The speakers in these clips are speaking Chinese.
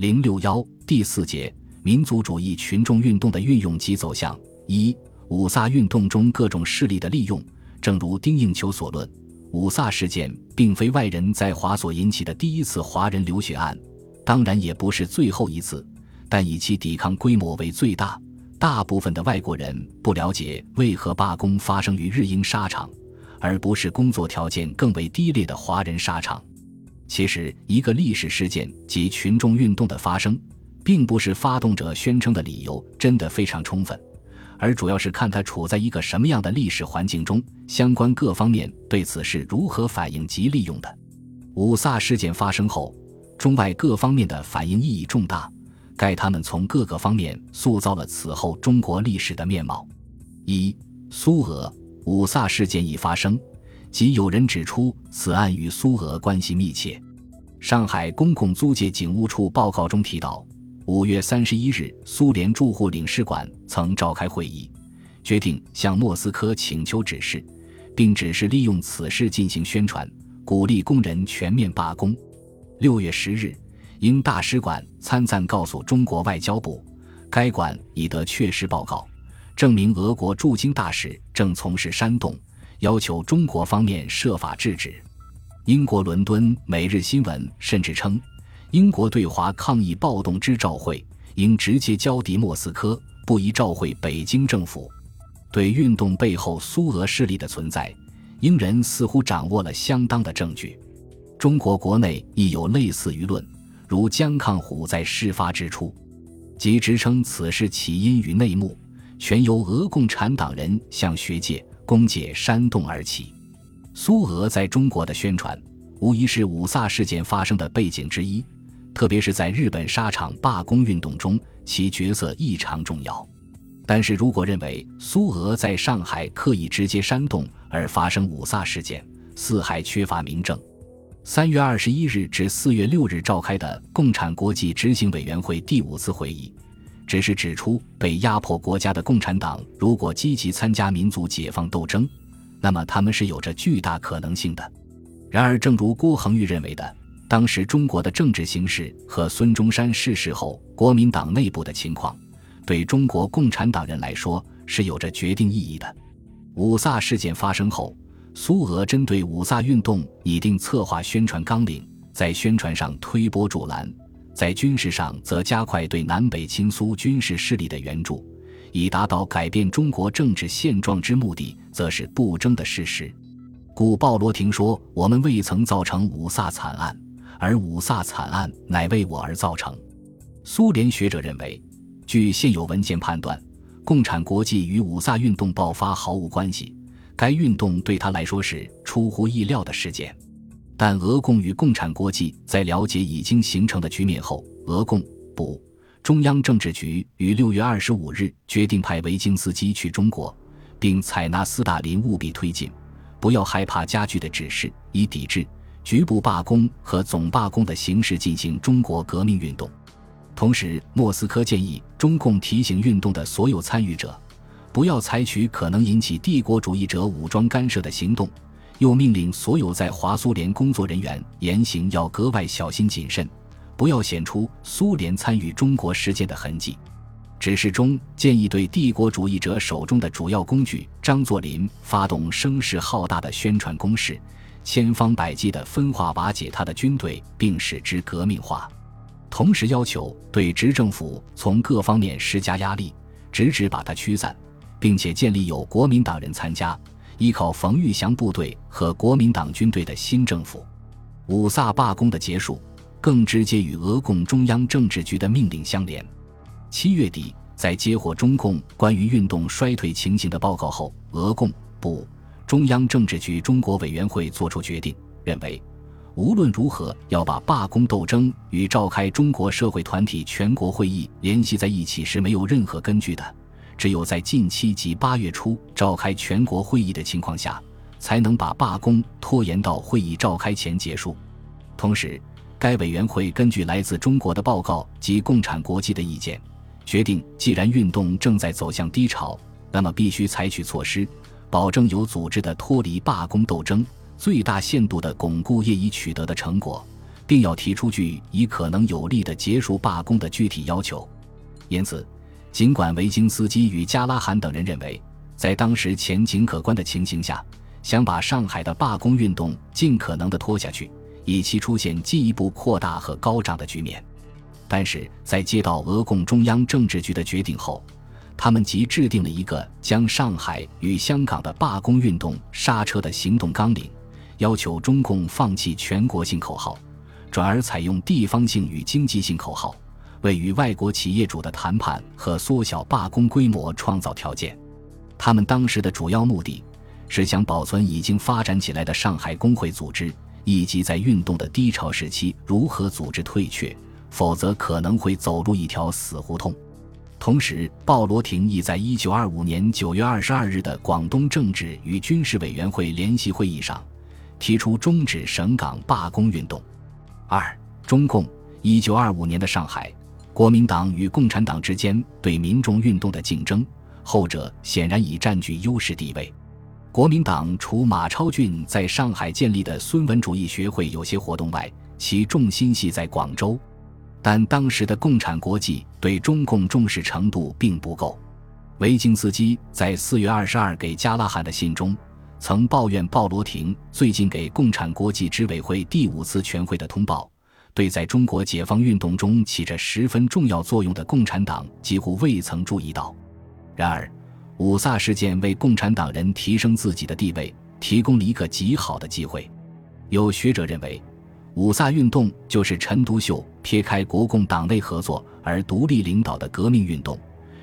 061第四节，民族主义群众运动的运用及走向。一、五卅运动中各种势力的利用。正如丁应求所论，五卅事件并非外人在华所引起的第一次华人流血案，当然也不是最后一次，但以其抵抗规模为最大。大部分的外国人不了解为何罢工发生于日英沙场，而不是工作条件更为低劣的华人沙场。其实一个历史事件及群众运动的发生，并不是发动者宣称的理由真的非常充分，而主要是看它处在一个什么样的历史环境中，相关各方面对此是如何反应及利用的。五卅事件发生后，中外各方面的反应意义重大，该他们从各个方面塑造了此后中国历史的面貌。一、苏俄。五卅事件一发生，即有人指出此案与苏俄关系密切。上海公共租界警务处报告中提到，5月31日苏联驻沪领事馆曾召开会议，决定向莫斯科请求指示，并指示利用此事进行宣传，鼓励工人全面罢工。6月10日英大使馆参赞告诉中国外交部，该馆已得确实报告，证明俄国驻京大使正从事煽动，要求中国方面设法制止。英国伦敦《每日新闻》甚至称，英国对华抗议暴动之照会应直接交抵莫斯科，不宜照会北京政府。对运动背后苏俄势力的存在，英人似乎掌握了相当的证据。中国国内亦有类似舆论，如江抗虎在事发之初即直称此事起因与内幕全由俄共产党人向学界、工界煽动而起。苏俄在中国的宣传无疑是五卅事件发生的背景之一，特别是在日本沙场罢工运动中，其角色异常重要。但是如果认为苏俄在上海刻意直接煽动而发生五卅事件，似还缺乏明证。3月21日至4月6日召开的共产国际执行委员会第五次会议，只是指出被压迫国家的共产党如果积极参加民族解放斗争，那么他们是有着巨大可能性的。然而正如郭恒玉认为的，当时中国的政治形势和孙中山逝世后国民党内部的情况，对中国共产党人来说是有着决定意义的。五卅事件发生后，苏俄针对五卅运动拟定策划宣传纲领，在宣传上推波助澜，在军事上则加快对南北亲苏军事势力的援助，以达到改变中国政治现状之目的，则是不争的事实。故鲍罗廷说，我们未曾造成五卅惨案，而五卅惨案乃为我而造成。苏联学者认为，据现有文件判断，共产国际与五卅运动爆发毫无关系，该运动对他来说是出乎意料的事件。但俄共与共产国际在了解已经形成的局面后，俄共补中央政治局于6月25日决定派维京斯基去中国，并采纳斯大林务必推进不要害怕加剧的指示，以抵制局部罢工和总罢工的形式进行中国革命运动。同时莫斯科建议中共提醒运动的所有参与者不要采取可能引起帝国主义者武装干涉的行动，又命令所有在华苏联工作人员言行要格外小心谨慎，不要显出苏联参与中国事件的痕迹。指示中建议对帝国主义者手中的主要工具张作霖发动声势浩大的宣传攻势，千方百计地分化瓦解他的军队，并使之革命化。同时要求对执政府从各方面施加压力，直至把它驱散，并且建立有国民党人参加、依靠冯玉祥部队和国民党军队的新政府。五卅罢工的结束更直接与俄共中央政治局的命令相连。7月底在接获中共关于运动衰退情形的报告后，俄共补中央政治局中国委员会作出决定，认为无论如何要把罢工斗争与召开中国社会团体全国会议联系在一起是没有任何根据的，只有在近期及8月初召开全国会议的情况下，才能把罢工拖延到会议召开前结束。同时该委员会根据来自中国的报告及共产国际的意见，决定既然运动正在走向低潮，那么必须采取措施，保证有组织的脱离罢工斗争，最大限度地巩固业已取得的成果，并要提出具以可能有力的结束罢工的具体要求。因此，尽管维京斯基与加拉罕等人认为，在当时前景可观的情形下，想把上海的罢工运动尽可能地拖下去，以期出现进一步扩大和高涨的局面，但是在接到俄共中央政治局的决定后，他们即制定了一个将上海与香港的罢工运动刹车的行动纲领，要求中共放弃全国性口号，转而采用地方性与经济性口号，为与外国企业主的谈判和缩小罢工规模创造条件。他们当时的主要目的是想保存已经发展起来的上海工会组织，以及在运动的低潮时期如何组织退却，否则可能会走入一条死胡同。同时，鲍罗廷亦在1925年9月22日的广东政治与军事委员会联席会议上提出终止省港罢工运动。二、中共。1925年的上海，国民党与共产党之间对民众运动的竞争，后者显然已占据优势地位。国民党除马超俊在上海建立的孙文主义学会有些活动外，其重心系在广州，但当时的共产国际对中共重视程度并不够。维京斯基在4月22日给加拉罕的信中曾抱怨鲍罗廷最近给共产国际执委会第5次全会的通报，对在中国解放运动中起着十分重要作用的共产党几乎未曾注意到。然而，五卅事件为共产党人提升自己的地位提供了一个极好的机会。有学者认为，五卅运动就是陈独秀撇开国共党内合作而独立领导的革命运动，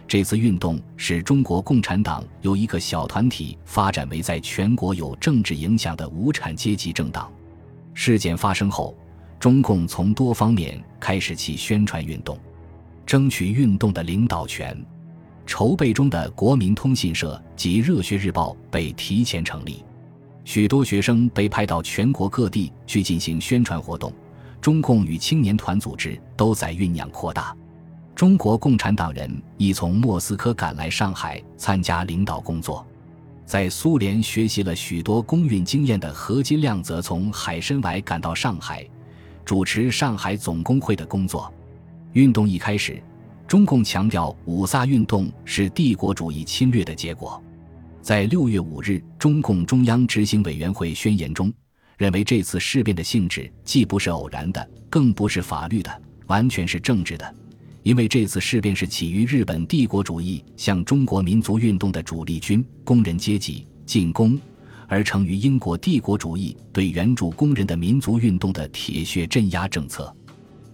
这次运动使中国共产党由一个小团体发展为在全国有政治影响的无产阶级政党。事件发生后，中共从多方面开始其宣传运动，争取运动的领导权。筹备中的国民通信社及热血日报被提前成立，许多学生被派到全国各地去进行宣传活动，中共与青年团组织都在酝酿扩大。中国共产党人亦从莫斯科赶来上海参加领导工作。在苏联学习了许多工运经验的何金亮则从海参崴赶到上海，主持上海总工会的工作。运动一开始，中共强调五卅运动是帝国主义侵略的结果。在6月5日中共中央执行委员会宣言中，认为这次事变的性质既不是偶然的，更不是法律的，完全是政治的，因为这次事变是起于日本帝国主义向中国民族运动的主力军工人阶级进攻，而成于英国帝国主义对原住工人的民族运动的铁血镇压政策。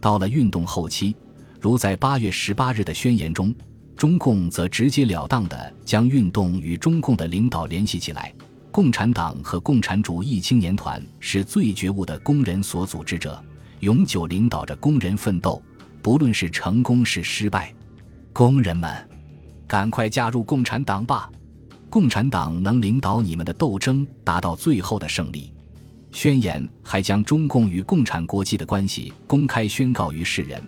到了运动后期，如在8月18日的宣言中，中共则直截了当地将运动与中共的领导联系起来，共产党和共产主义青年团是最觉悟的工人所组织者，永久领导着工人奋斗，不论是成功是失败。工人们，赶快加入共产党吧，共产党能领导你们的斗争达到最后的胜利。宣言还将中共与共产国际的关系公开宣告于世人，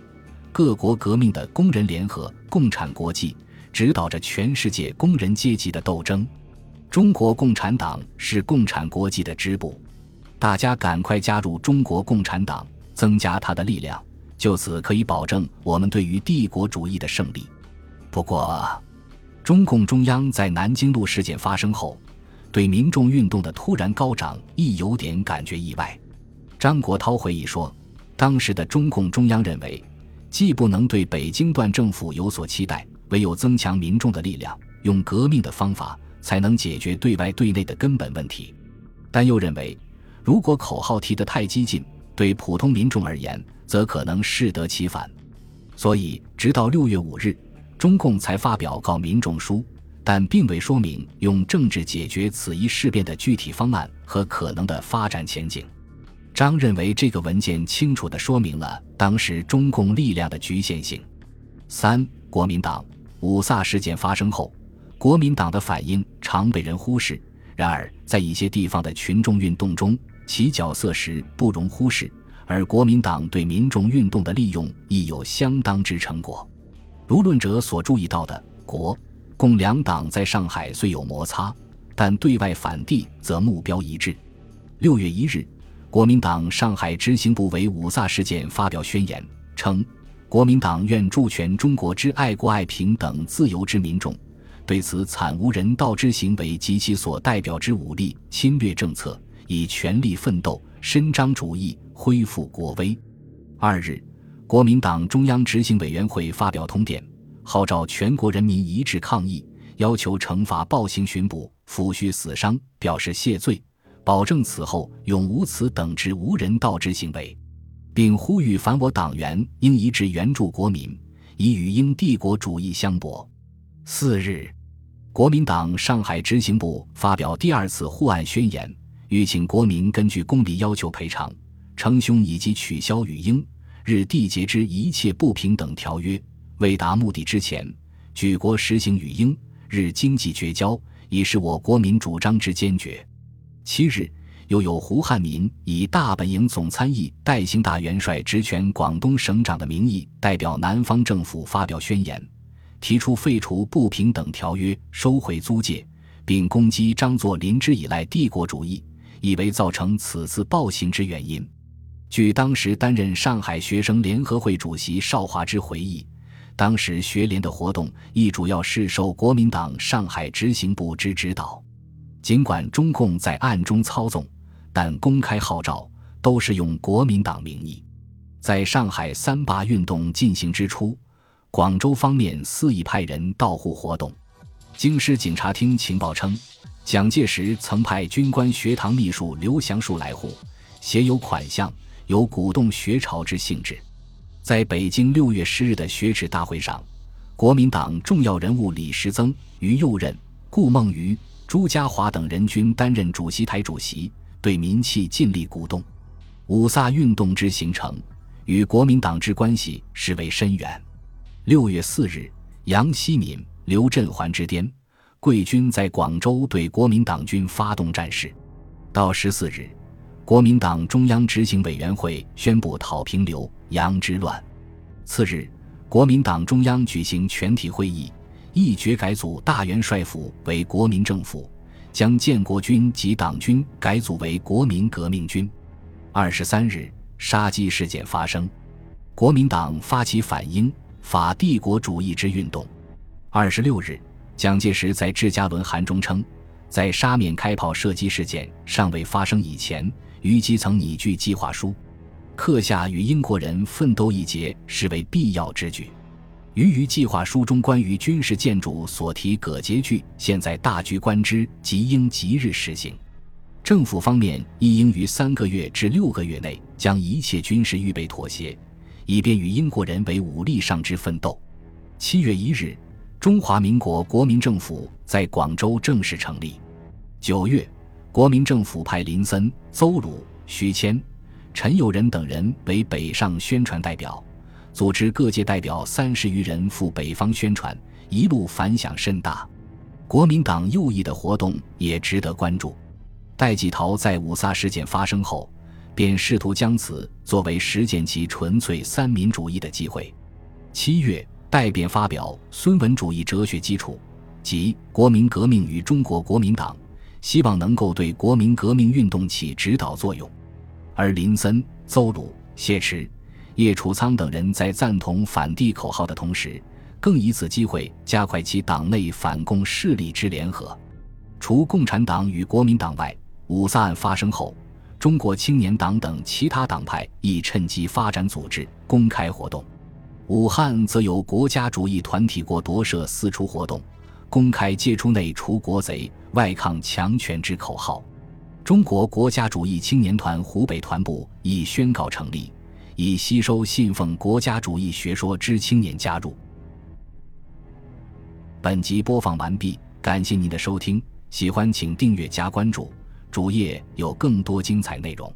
各国革命的工人联合共产国际指导着全世界工人阶级的斗争，中国共产党是共产国际的支部，大家赶快加入中国共产党，增加它的力量，就此可以保证我们对于帝国主义的胜利。不过，中共中央在南京路事件发生后对民众运动的突然高涨亦有点感觉意外。张国焘回忆说，当时的中共中央认为既不能对北京段政府有所期待，唯有增强民众的力量，用革命的方法才能解决对外对内的根本问题，但又认为如果口号提得太激进，对普通民众而言则可能适得其反。所以直到6月5日中共才发表告民众书，但并未说明用政治解决此一事变的具体方案和可能的发展前景。张认为这个文件清楚地说明了当时中共力量的局限性。三、国民党。五卅事件发生后，国民党的反应常被人忽视，然而在一些地方的群众运动中，其角色时不容忽视，而国民党对民众运动的利用亦有相当之成果。如论者所注意到的，国共两党在上海虽有摩擦，但对外反帝则目标一致。6月1日国民党上海执行部为五卅事件发表宣言，称国民党愿助全中国之爱国爱平等自由之民众，对此惨无人道之行为及其所代表之武力侵略政策，以全力奋斗，伸张主义，恢复国威。2日，国民党中央执行委员会发表通电，号召全国人民一致抗议，要求惩罚暴行巡捕、抚恤死伤，表示谢罪，保证此后永无此等之无人道之行为，并呼吁反我党员应一致援助国民，以与英帝国主义相搏。4日，国民党上海执行部发表第2次护案宣言，欲请国民根据公理要求赔偿、称凶以及取消与英、日缔结之一切不平等条约，未达目的之前，举国实行与英、日经济绝交，以示我国民主张之坚决。7日，又有胡汉民以大本营总参议戴兴大元帅职权广东省长的名义，代表南方政府发表宣言，提出废除不平等条约、收回租界，并攻击张作霖之以来帝国主义，以为造成此次暴行之原因。据当时担任上海学生联合会主席邵华之回忆，当时学联的活动亦主要是受国民党上海执行部之指导。尽管中共在暗中操纵，但公开号召都是用国民党名义。在上海3·8运动进行之初，广州方面肆意派人到沪活动。京师警察厅情报称，蒋介石曾派军官学堂秘书刘祥树来沪，携有款项，有鼓动学潮之性质。在北京6月10日的学耻大会上，国民党重要人物李石曾、于右任、顾孟余、朱家骅等人均担任主席台主席，对民气尽力鼓动。五卅运动之形成与国民党之关系实为深远。6月4日，杨锡敏、刘震寰之颠，桂军在广州对国民党军发动战事。到14日，国民党中央执行委员会宣布讨平刘、杨之乱。次日，国民党中央举行全体会议，议决改组大元帅府为国民政府，将建国军及党军改组为国民革命军。23日，杀鸡事件发生，国民党发起反英、法帝国主义之运动。26日，蒋介石在致嘉伦函中称，在沙面开炮射击事件尚未发生以前，余基曾拟具计划书，刻下与英国人奋斗一节是为必要之举。于计划书中关于军事建筑所提葛节句，现在大局观之，即应即日实行。政府方面亦应于3个月至6个月内将一切军事预备妥协，以便与英国人为武力上之奋斗。7月1日，中华民国国民政府在广州正式成立。9月，国民政府派林森、邹鲁、徐谦、陈友仁等人为北上宣传代表，组织各界代表30余人赴北方宣传，一路反响甚大。国民党右翼的活动也值得关注。戴季陶在五卅事件发生后，便试图将此作为实践其纯粹三民主义的机会。7月，戴便发表《孙文主义哲学基础》及《国民革命与中国国民党》，希望能够对国民革命运动起指导作用。而林森、邹鲁、谢池、叶楚仓等人在赞同反帝口号的同时，更以此机会加快其党内反共势力之联合。除共产党与国民党外，五卅案发生后，中国青年党等其他党派亦趁机发展组织、公开活动。武汉则由国家主义团体国夺社四出活动，公开借出内除国贼、外抗强权之口号。中国国家主义青年团湖北团部亦宣告成立，以吸收信奉国家主义学说之青年加入。本集播放完毕，感谢您的收听，喜欢请订阅加关注，主页有更多精彩内容。